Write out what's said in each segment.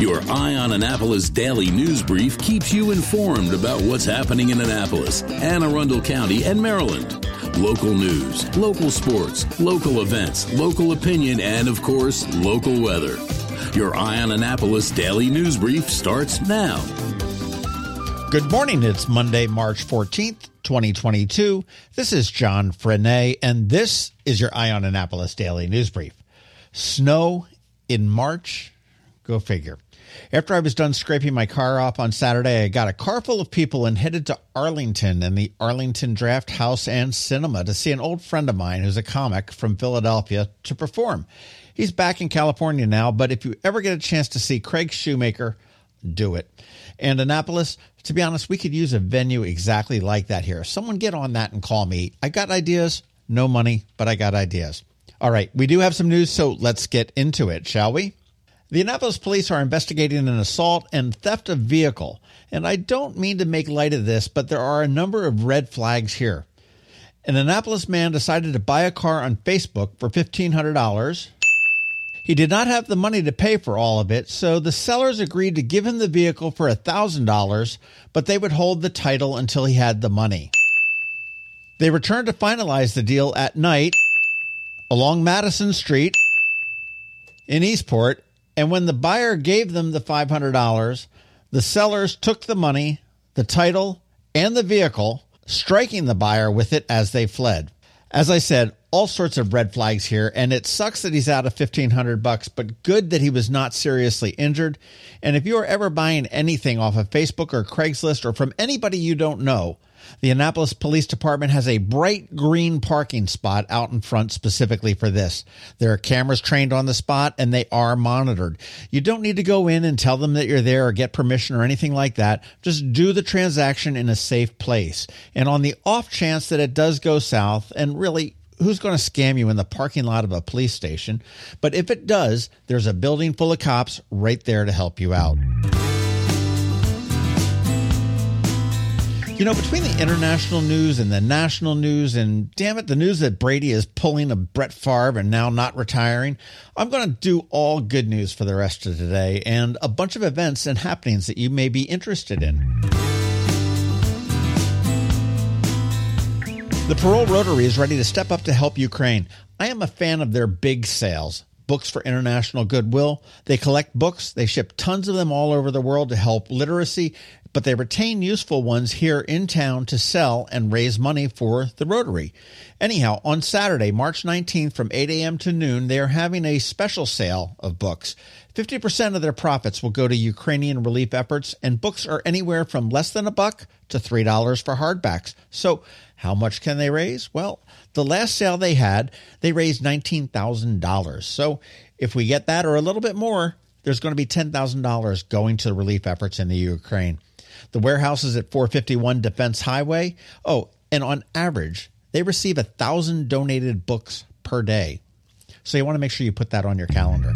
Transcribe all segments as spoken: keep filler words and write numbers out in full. Your Eye on Annapolis daily news brief keeps you informed about what's happening in Annapolis, Anne Arundel County, and Maryland. Local news, local sports, local events, local opinion, and, of course, local weather. Your Eye on Annapolis daily news brief starts now. Good morning. It's Monday, March fourteenth, twenty twenty-two. This is John Frenay, and this is your Eye on Annapolis daily news brief. Snow in March. Go figure. After I was done scraping my car off on Saturday, I got a car full of people and headed to Arlington and the Arlington Draft House and Cinema to see an old friend of mine who's a comic from Philadelphia to perform. He's back in California now, but if you ever get a chance to see Craig Shoemaker, do it. And Annapolis, to be honest, we could use a venue exactly like that here. Someone get on that and call me. I got ideas, no money, but I got ideas. All right, we do have some news, so let's get into it, shall we? The Annapolis police are investigating an assault and theft of vehicle. And I don't mean to make light of this, but there are a number of red flags here. An Annapolis man decided to buy a car on Facebook for fifteen hundred dollars. He did not have the money to pay for all of it, so the sellers agreed to give him the vehicle for one thousand dollars, but they would hold the title until he had the money. They returned to finalize the deal at night along Madison Street in Eastport. And when the buyer gave them the five hundred dollars, the sellers took the money, the title, and the vehicle, striking the buyer with it as they fled. As I said, all sorts of red flags here, and it sucks that he's out of fifteen hundred bucks, but good that he was not seriously injured. And if you are ever buying anything off of Facebook or Craigslist or from anybody you don't know, the Annapolis Police Department has a bright green parking spot out in front specifically for this. There are cameras trained on the spot, and they are monitored. You don't need to go in and tell them that you're there or get permission or anything like that. Just do the transaction in a safe place. And on the off chance that it does go south, and really, who's going to scam you in the parking lot of a police station? But if it does, there's a building full of cops right there to help you out. You know, between the international news and the national news and, damn it, the news that Brady is pulling a Brett Favre and now not retiring, I'm going to do all good news for the rest of today and a bunch of events and happenings that you may be interested in. The Parole Rotary is ready to step up to help Ukraine. I am a fan of their big sales. Books for International Goodwill. They collect books. They ship tons of them all over the world to help literacy, but they retain useful ones here in town to sell and raise money for the Rotary. Anyhow, on Saturday, March nineteenth from eight a.m. to noon, they are having a special sale of books. fifty percent of their profits will go to Ukrainian relief efforts, and books are anywhere from less than a buck to three dollars for hardbacks. So how much can they raise? Well, the last sale they had, they raised nineteen thousand dollars. So if we get that or a little bit more, there's going to be ten thousand dollars going to the relief efforts in the Ukraine. The warehouse is at four fifty-one Defense Highway. Oh, and on average, they receive one thousand donated books per day. So you want to make sure you put that on your calendar.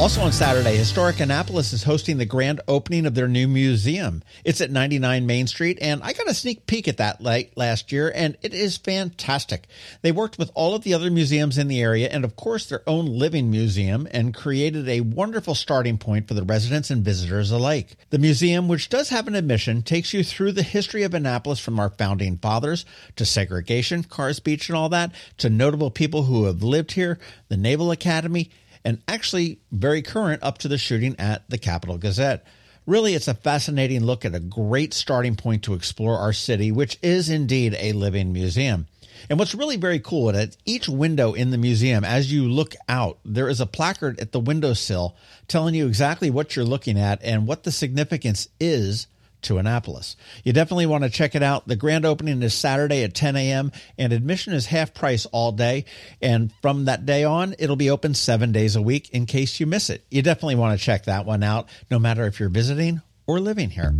Also on Saturday, Historic Annapolis is hosting the grand opening of their new museum. It's at ninety-nine Main Street, and I got a sneak peek at that late last year, and it is fantastic. They worked with all of the other museums in the area and, of course, their own living museum and created a wonderful starting point for the residents and visitors alike. The museum, which does have an admission, takes you through the history of Annapolis from our founding fathers to segregation, Cars Beach and all that, to notable people who have lived here, the Naval Academy, and actually very current up to the shooting at the Capitol Gazette. Really, it's a fascinating look at a great starting point to explore our city, which is indeed a living museum. And what's really very cool is at each window in the museum, as you look out, there is a placard at the windowsill telling you exactly what you're looking at and what the significance is to Annapolis. You definitely want to check it out. The grand opening is Saturday at ten a.m. and admission is half price all day. And from that day on, it'll be open seven days a week in case you miss it. You definitely want to check that one out, no matter if you're visiting or living here.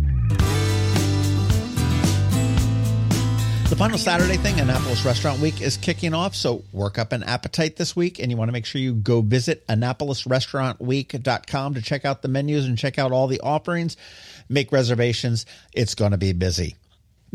The final Saturday thing, Annapolis Restaurant Week, is kicking off, so work up an appetite this week, and you want to make sure you go visit annapolis restaurant week dot com to check out the menus and check out all the offerings. Make reservations. It's going to be busy.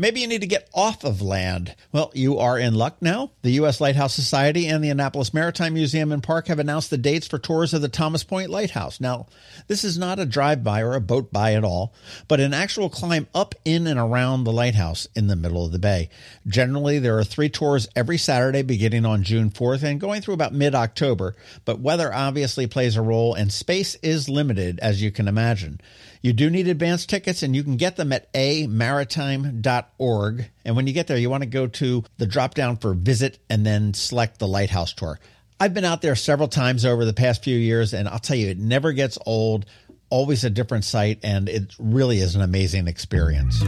Maybe you need to get off of land. Well, you are in luck now. The U S Lighthouse Society and the Annapolis Maritime Museum and Park have announced the dates for tours of the Thomas Point Lighthouse. Now, this is not a drive-by or a boat-by at all, but an actual climb up in and around the lighthouse in the middle of the bay. Generally, there are three tours every Saturday beginning on June fourth and going through about mid-October, but weather obviously plays a role and space is limited, as you can imagine. You do need advance tickets, and you can get them at a maritime dot org. And when you get there, you want to go to the drop-down for visit and then select the lighthouse tour. I've been out there several times over the past few years, and I'll tell you, it never gets old, always a different site, and it really is an amazing experience.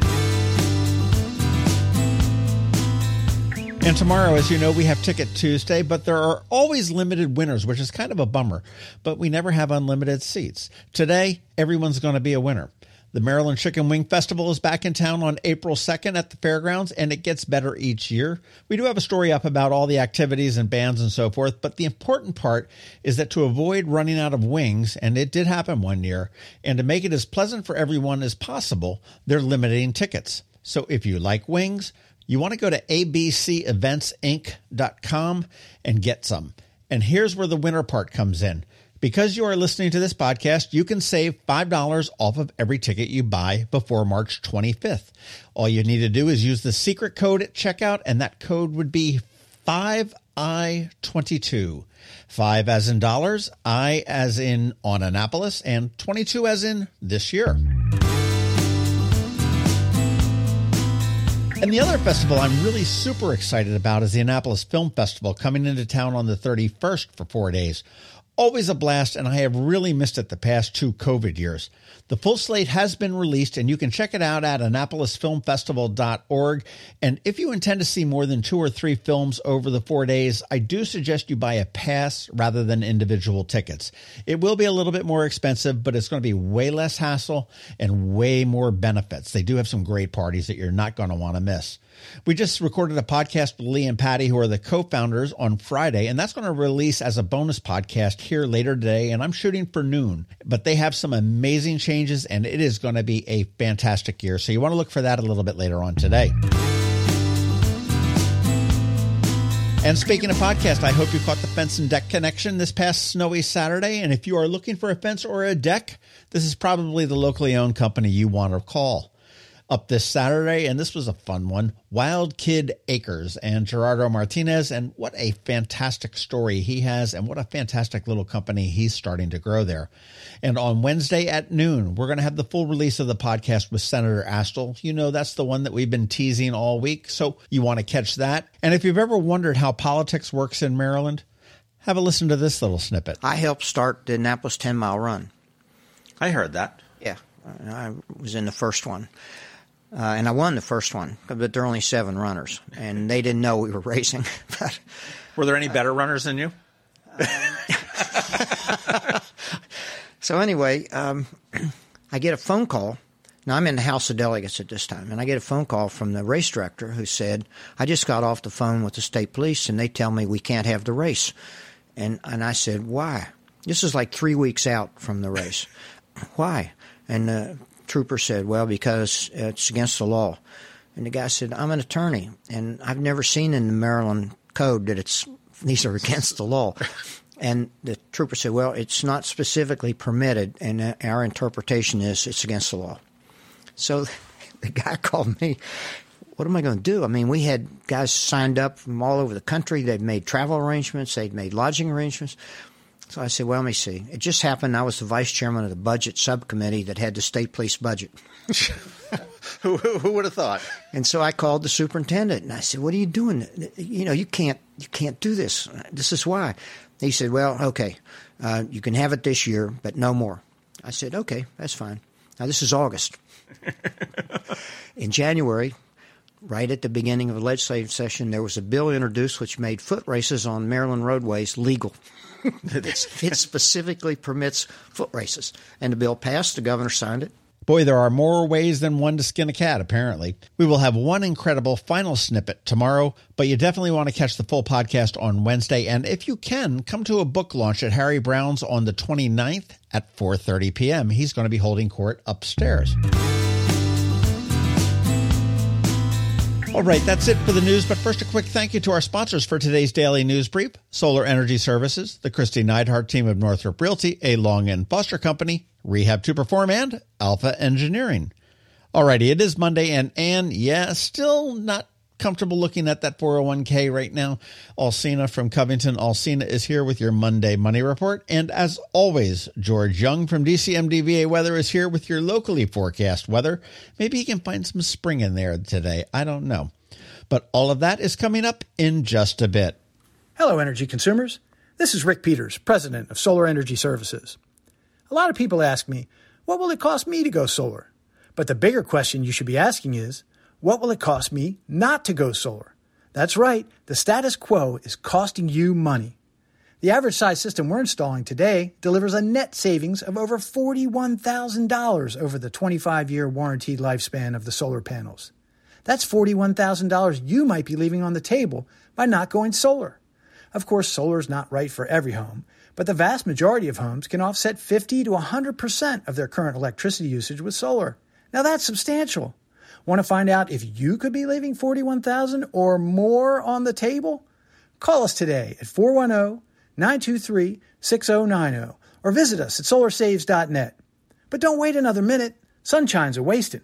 And tomorrow, as you know, we have Ticket Tuesday, but there are always limited winners, which is kind of a bummer, but we never have unlimited seats. Today, everyone's going to be a winner. The Maryland Chicken Wing Festival is back in town on April second at the fairgrounds, and it gets better each year. We do have a story up about all the activities and bands and so forth, but the important part is that to avoid running out of wings, and it did happen one year, and to make it as pleasant for everyone as possible, they're limiting tickets. So if you like wings, you want to go to a b c events inc dot com and get some. And here's where the winner part comes in. Because you are listening to this podcast, you can save five dollars off of every ticket you buy before March twenty-fifth. All you need to do is use the secret code at checkout, and that code would be five I twenty-two. five as in dollars, I as in on Annapolis, and twenty-two as in this year. And the other festival I'm really super excited about is the Annapolis Film Festival coming into town on the thirty-first for four days. Always a blast, and I have really missed it the past two COVID years. The full slate has been released, and you can check it out at annapolis film festival dot org. And if you intend to see more than two or three films over the four days, I do suggest you buy a pass rather than individual tickets. It will be a little bit more expensive, but it's going to be way less hassle and way more benefits. They do have some great parties that you're not going to want to miss. We just recorded a podcast with Lee and Patty, who are the co-founders, on Friday, and that's going to release as a bonus podcast here later today, and I'm shooting for noon. But they have some amazing changes, and it is going to be a fantastic year. So you want to look for that a little bit later on today. And speaking of podcast, I hope you caught the Fence and Deck Connection this past snowy Saturday. And if you are looking for a fence or a deck, this is probably the locally owned company you want to call. Up this Saturday, and this was a fun one, Wild Kid Acres and Gerardo Martinez, and what a fantastic story he has, and what a fantastic little company he's starting to grow there. And on Wednesday at noon, we're going to have the full release of the podcast with Senator Astle. You know, that's the one that we've been teasing all week, so you want to catch that. And if you've ever wondered how politics works in Maryland, have a listen to this little snippet. I helped start the Annapolis ten-mile run. I heard that. Yeah, I was in the first one. Uh, and I won the first one, but there are only seven runners, and they didn't know we were racing. But, were there any better uh, runners than you? Uh, so anyway, um, I get a phone call. Now, I'm in the House of Delegates at this time, and I get a phone call from the race director who said, I just got off the phone with the state police, and they tell me we can't have the race. And, and I said, why? This is like three weeks out from the race. Why? And uh trooper said, well, because it's against the law. And the guy said, I'm an attorney, and I've never seen in the Maryland code that it's these are against the law. And the trooper said, well, it's not specifically permitted, and our interpretation is it's against the law. So the guy called me. What am I going to do? I mean, we had guys signed up from all over the country. They'd made travel arrangements. They'd made lodging arrangements. So I said, well, let me see. It just happened I was the vice chairman of the budget subcommittee that had the state police budget. who, who, who would have thought? And so I called the superintendent, and I said, what are you doing? You know, you can't you can't do this. This is why. He said, well, okay, uh, you can have it this year, but no more. I said, okay, that's fine. Now, this is August. In January, right at the beginning of the legislative session, there was a bill introduced which made foot races on Maryland roadways legal. It specifically permits foot races. And the bill passed. The governor signed it. Boy, there are more ways than one to skin a cat, apparently. We will have one incredible final snippet tomorrow, but you definitely want to catch the full podcast on Wednesday. And if you can, come to a book launch at Harry Brown's on the twenty-ninth at four thirty p.m. He's going to be holding court upstairs. All right, that's it for the news. But first, a quick thank you to our sponsors for today's Daily News Brief: Solar Energy Services, the Kristi Neidhardt team of Northrop Realty, A. Long and Foster Company, Rehab to Perform, and Alpha Engineering. All righty, it is Monday, and Ann, yeah, still not comfortable looking at that four oh one k right now. Alsina from Covington Alsina is here with your Monday Money Report. And as always, George Young from D C M D V A Weather is here with your locally forecast weather. Maybe you can find some spring in there today. I don't know. But all of that is coming up in just a bit. Hello, energy consumers. This is Rick Peters, president of Solar Energy Services. A lot of people ask me, what will it cost me to go solar? But the bigger question you should be asking is, what will it cost me not to go solar? That's right, the status quo is costing you money. The average size system we're installing today delivers a net savings of over forty-one thousand dollars over the twenty-five year warranty lifespan of the solar panels. That's forty-one thousand dollars you might be leaving on the table by not going solar. Of course, solar is not right for every home, but the vast majority of homes can offset fifty to one hundred percent of their current electricity usage with solar. Now that's substantial. Want to find out if you could be leaving forty-one thousand dollars or more on the table? Call us today at four one zero, nine two three, six zero nine zero or visit us at solar saves dot net. But don't wait another minute. Sunshine's a wasted.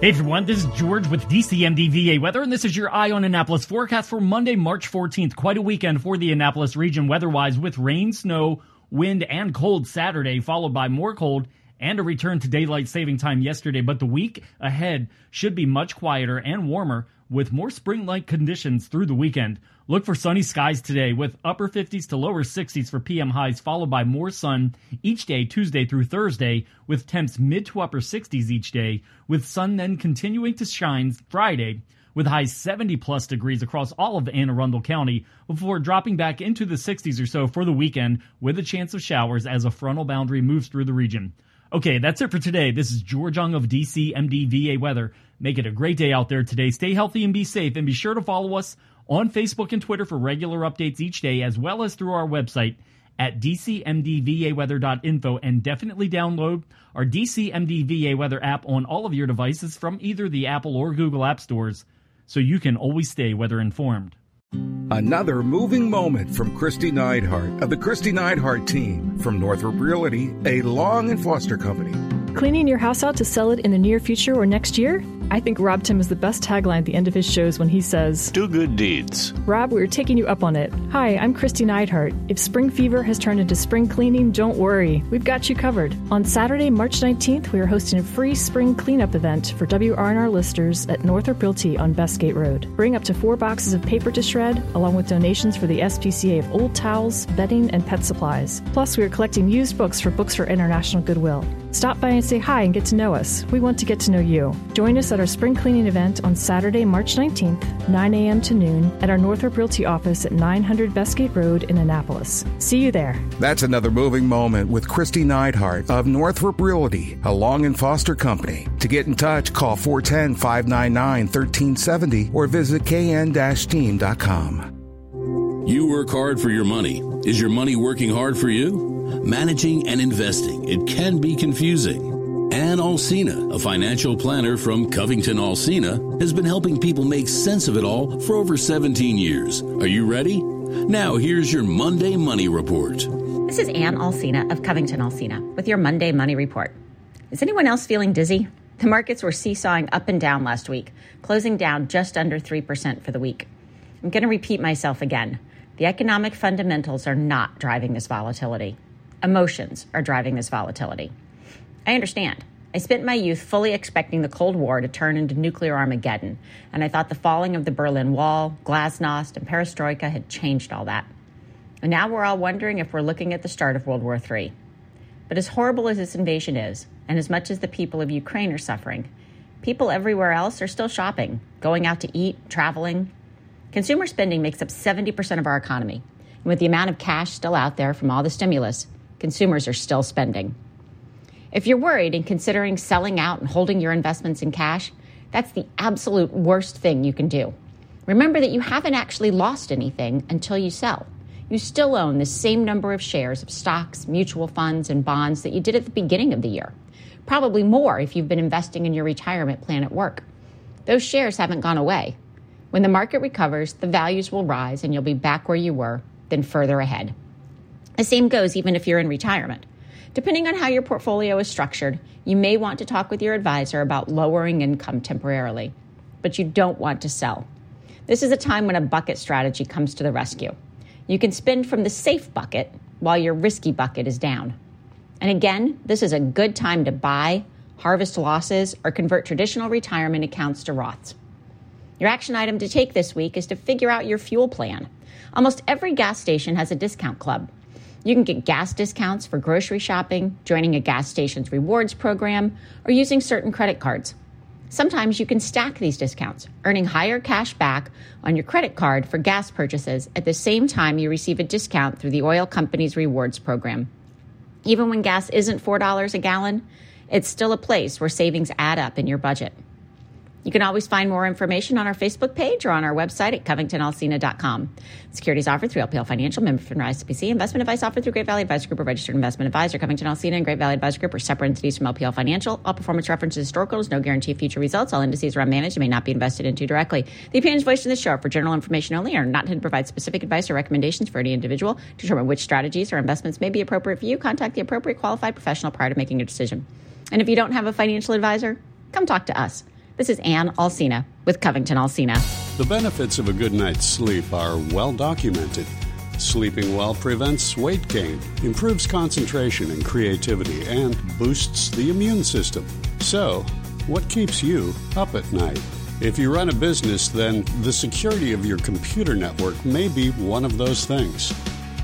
Hey everyone, this is George with D C M D V A Weather, and this is your Eye on Annapolis forecast for Monday, March fourteenth. Quite a weekend for the Annapolis region weather-wise, with rain, snow, wind, and cold Saturday, followed by more cold and a return to daylight saving time yesterday. But the week ahead should be much quieter and warmer, with more spring-like conditions through the weekend. Look for sunny skies today, with upper fifties to lower sixties for P M highs, followed by more sun each day Tuesday through Thursday, with temps mid to upper sixties each day, with sun then continuing to shine Friday, with highs seventy plus degrees across all of Anne Arundel County, before dropping back into the sixties or so for the weekend, with a chance of showers as a frontal boundary moves through the region. Okay, that's it for today. This is George Young of D C M D V A Weather. Make it a great day out there today. Stay healthy and be safe, and be sure to follow us on Facebook and Twitter for regular updates each day, as well as through our website at d c m d v a weather dot info, and definitely download our D C M D V A Weather app on all of your devices from either the Apple or Google App Stores, so you can always stay weather informed. Another moving moment from Kristi Neidhardt of the Kristi Neidhardt team from Northrop Realty, A. Long and Foster Company. Cleaning your house out to sell it in the near future or next year? I think Rob Tim is the best tagline at the end of his shows when he says, "Do good deeds." Rob, we're taking you up on it. Hi, I'm Kristi Neidhardt. If spring fever has turned into spring cleaning, don't worry. We've got you covered. On Saturday, March nineteenth, we are hosting a free spring cleanup event for W R and R listeners at Northrop Realty on Bestgate Road. Bring up to four boxes of paper to shred, along with donations for the S P C A of old towels, bedding, and pet supplies. Plus, we are collecting used books for Books for International Goodwill. Stop by and say hi and get to know us. We want to get to know you. Join us at our spring cleaning event on Saturday, March nineteenth, nine a.m. to noon at our Northrop Realty office at nine hundred Bestgate Road in Annapolis. See you there. That's another moving moment with Kristi Neidhardt of Northrop Realty, A. Long and Foster Company. To get in touch, call four one zero, five nine nine, one three seven zero or visit k n dash team dot com. You work hard for your money. Is your money working hard for you? Managing and investing, it can be confusing. Ann Alsina, a financial planner from Covington Alsina, has been helping people make sense of it all for over seventeen years. Are you ready? Now here's your Monday Money Report. This is Ann Alsina of Covington Alsina with your Monday Money Report. Is anyone else feeling dizzy? The markets were seesawing up and down last week, closing down just under three percent for the week. I'm going to repeat myself again. The economic fundamentals are not driving this volatility. Emotions are driving this volatility. I understand. I spent my youth fully expecting the Cold War to turn into nuclear Armageddon, and I thought the falling of the Berlin Wall, Glasnost, and Perestroika had changed all that. And now we're all wondering if we're looking at the start of World War Three. But as horrible as this invasion is, and as much as the people of Ukraine are suffering, people everywhere else are still shopping, going out to eat, traveling. Consumer spending makes up seventy percent of our economy. And with the amount of cash still out there from all the stimulus, consumers are still spending. If you're worried and considering selling out and holding your investments in cash, that's the absolute worst thing you can do. Remember that you haven't actually lost anything until you sell. You still own the same number of shares of stocks, mutual funds, and bonds that you did at the beginning of the year. Probably more if you've been investing in your retirement plan at work. Those shares haven't gone away. When the market recovers, the values will rise and you'll be back where you were, then further ahead. The same goes even if you're in retirement. Depending on how your portfolio is structured, you may want to talk with your advisor about lowering income temporarily, but you don't want to sell. This is a time when a bucket strategy comes to the rescue. You can spend from the safe bucket while your risky bucket is down. And again, this is a good time to buy, harvest losses, or convert traditional retirement accounts to Roths. Your action item to take this week is to figure out your fuel plan. Almost every gas station has a discount club. You can get gas discounts for grocery shopping, joining a gas station's rewards program, or using certain credit cards. Sometimes you can stack these discounts, earning higher cash back on your credit card for gas purchases at the same time you receive a discount through the oil company's rewards program. Even when gas isn't four dollars a gallon, it's still a place where savings add up in your budget. You can always find more information on our Facebook page or on our website at Covington Alsina dot com. Securities offered through L P L Financial, member FINRA S I P C. Investment advice offered through Great Valley Advisor Group or registered investment advisor. Covington Alsina and Great Valley Advisor Group are separate entities from L P L Financial. All performance references historical. There's no guarantee of future results. All indices are unmanaged and may not be invested into directly. The opinions voiced in this show are for general information only and are not intended to provide specific advice or recommendations for any individual. To determine which strategies or investments may be appropriate for you, contact the appropriate qualified professional prior to making a decision. And if you don't have a financial advisor, come talk to us. This is Ann Alsina with Covington Alsina. The benefits of a good night's sleep are well documented. Sleeping well prevents weight gain, improves concentration and creativity, and boosts the immune system. So, what keeps you up at night? If you run a business, then the security of your computer network may be one of those things.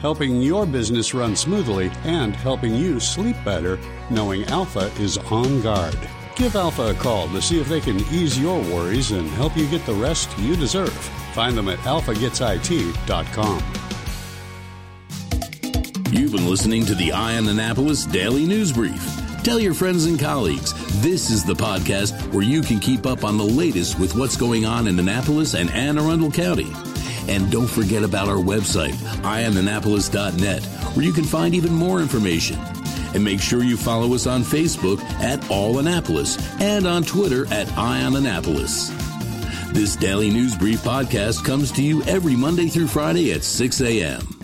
Helping your business run smoothly and helping you sleep better, knowing Alpha is on guard. Give Alpha a call to see if they can ease your worries and help you get the rest you deserve. Find them at alpha gets I T dot com. You've been listening to the Eye on Annapolis Daily News Brief. Tell your friends and colleagues, this is the podcast where you can keep up on the latest with what's going on in Annapolis and Anne Arundel County. And don't forget about our website, eye on annapolis dot net, where you can find even more information. And make sure you follow us on Facebook at All Annapolis and on Twitter at Eye on Annapolis. This Daily News Brief podcast comes to you every Monday through Friday at six a.m.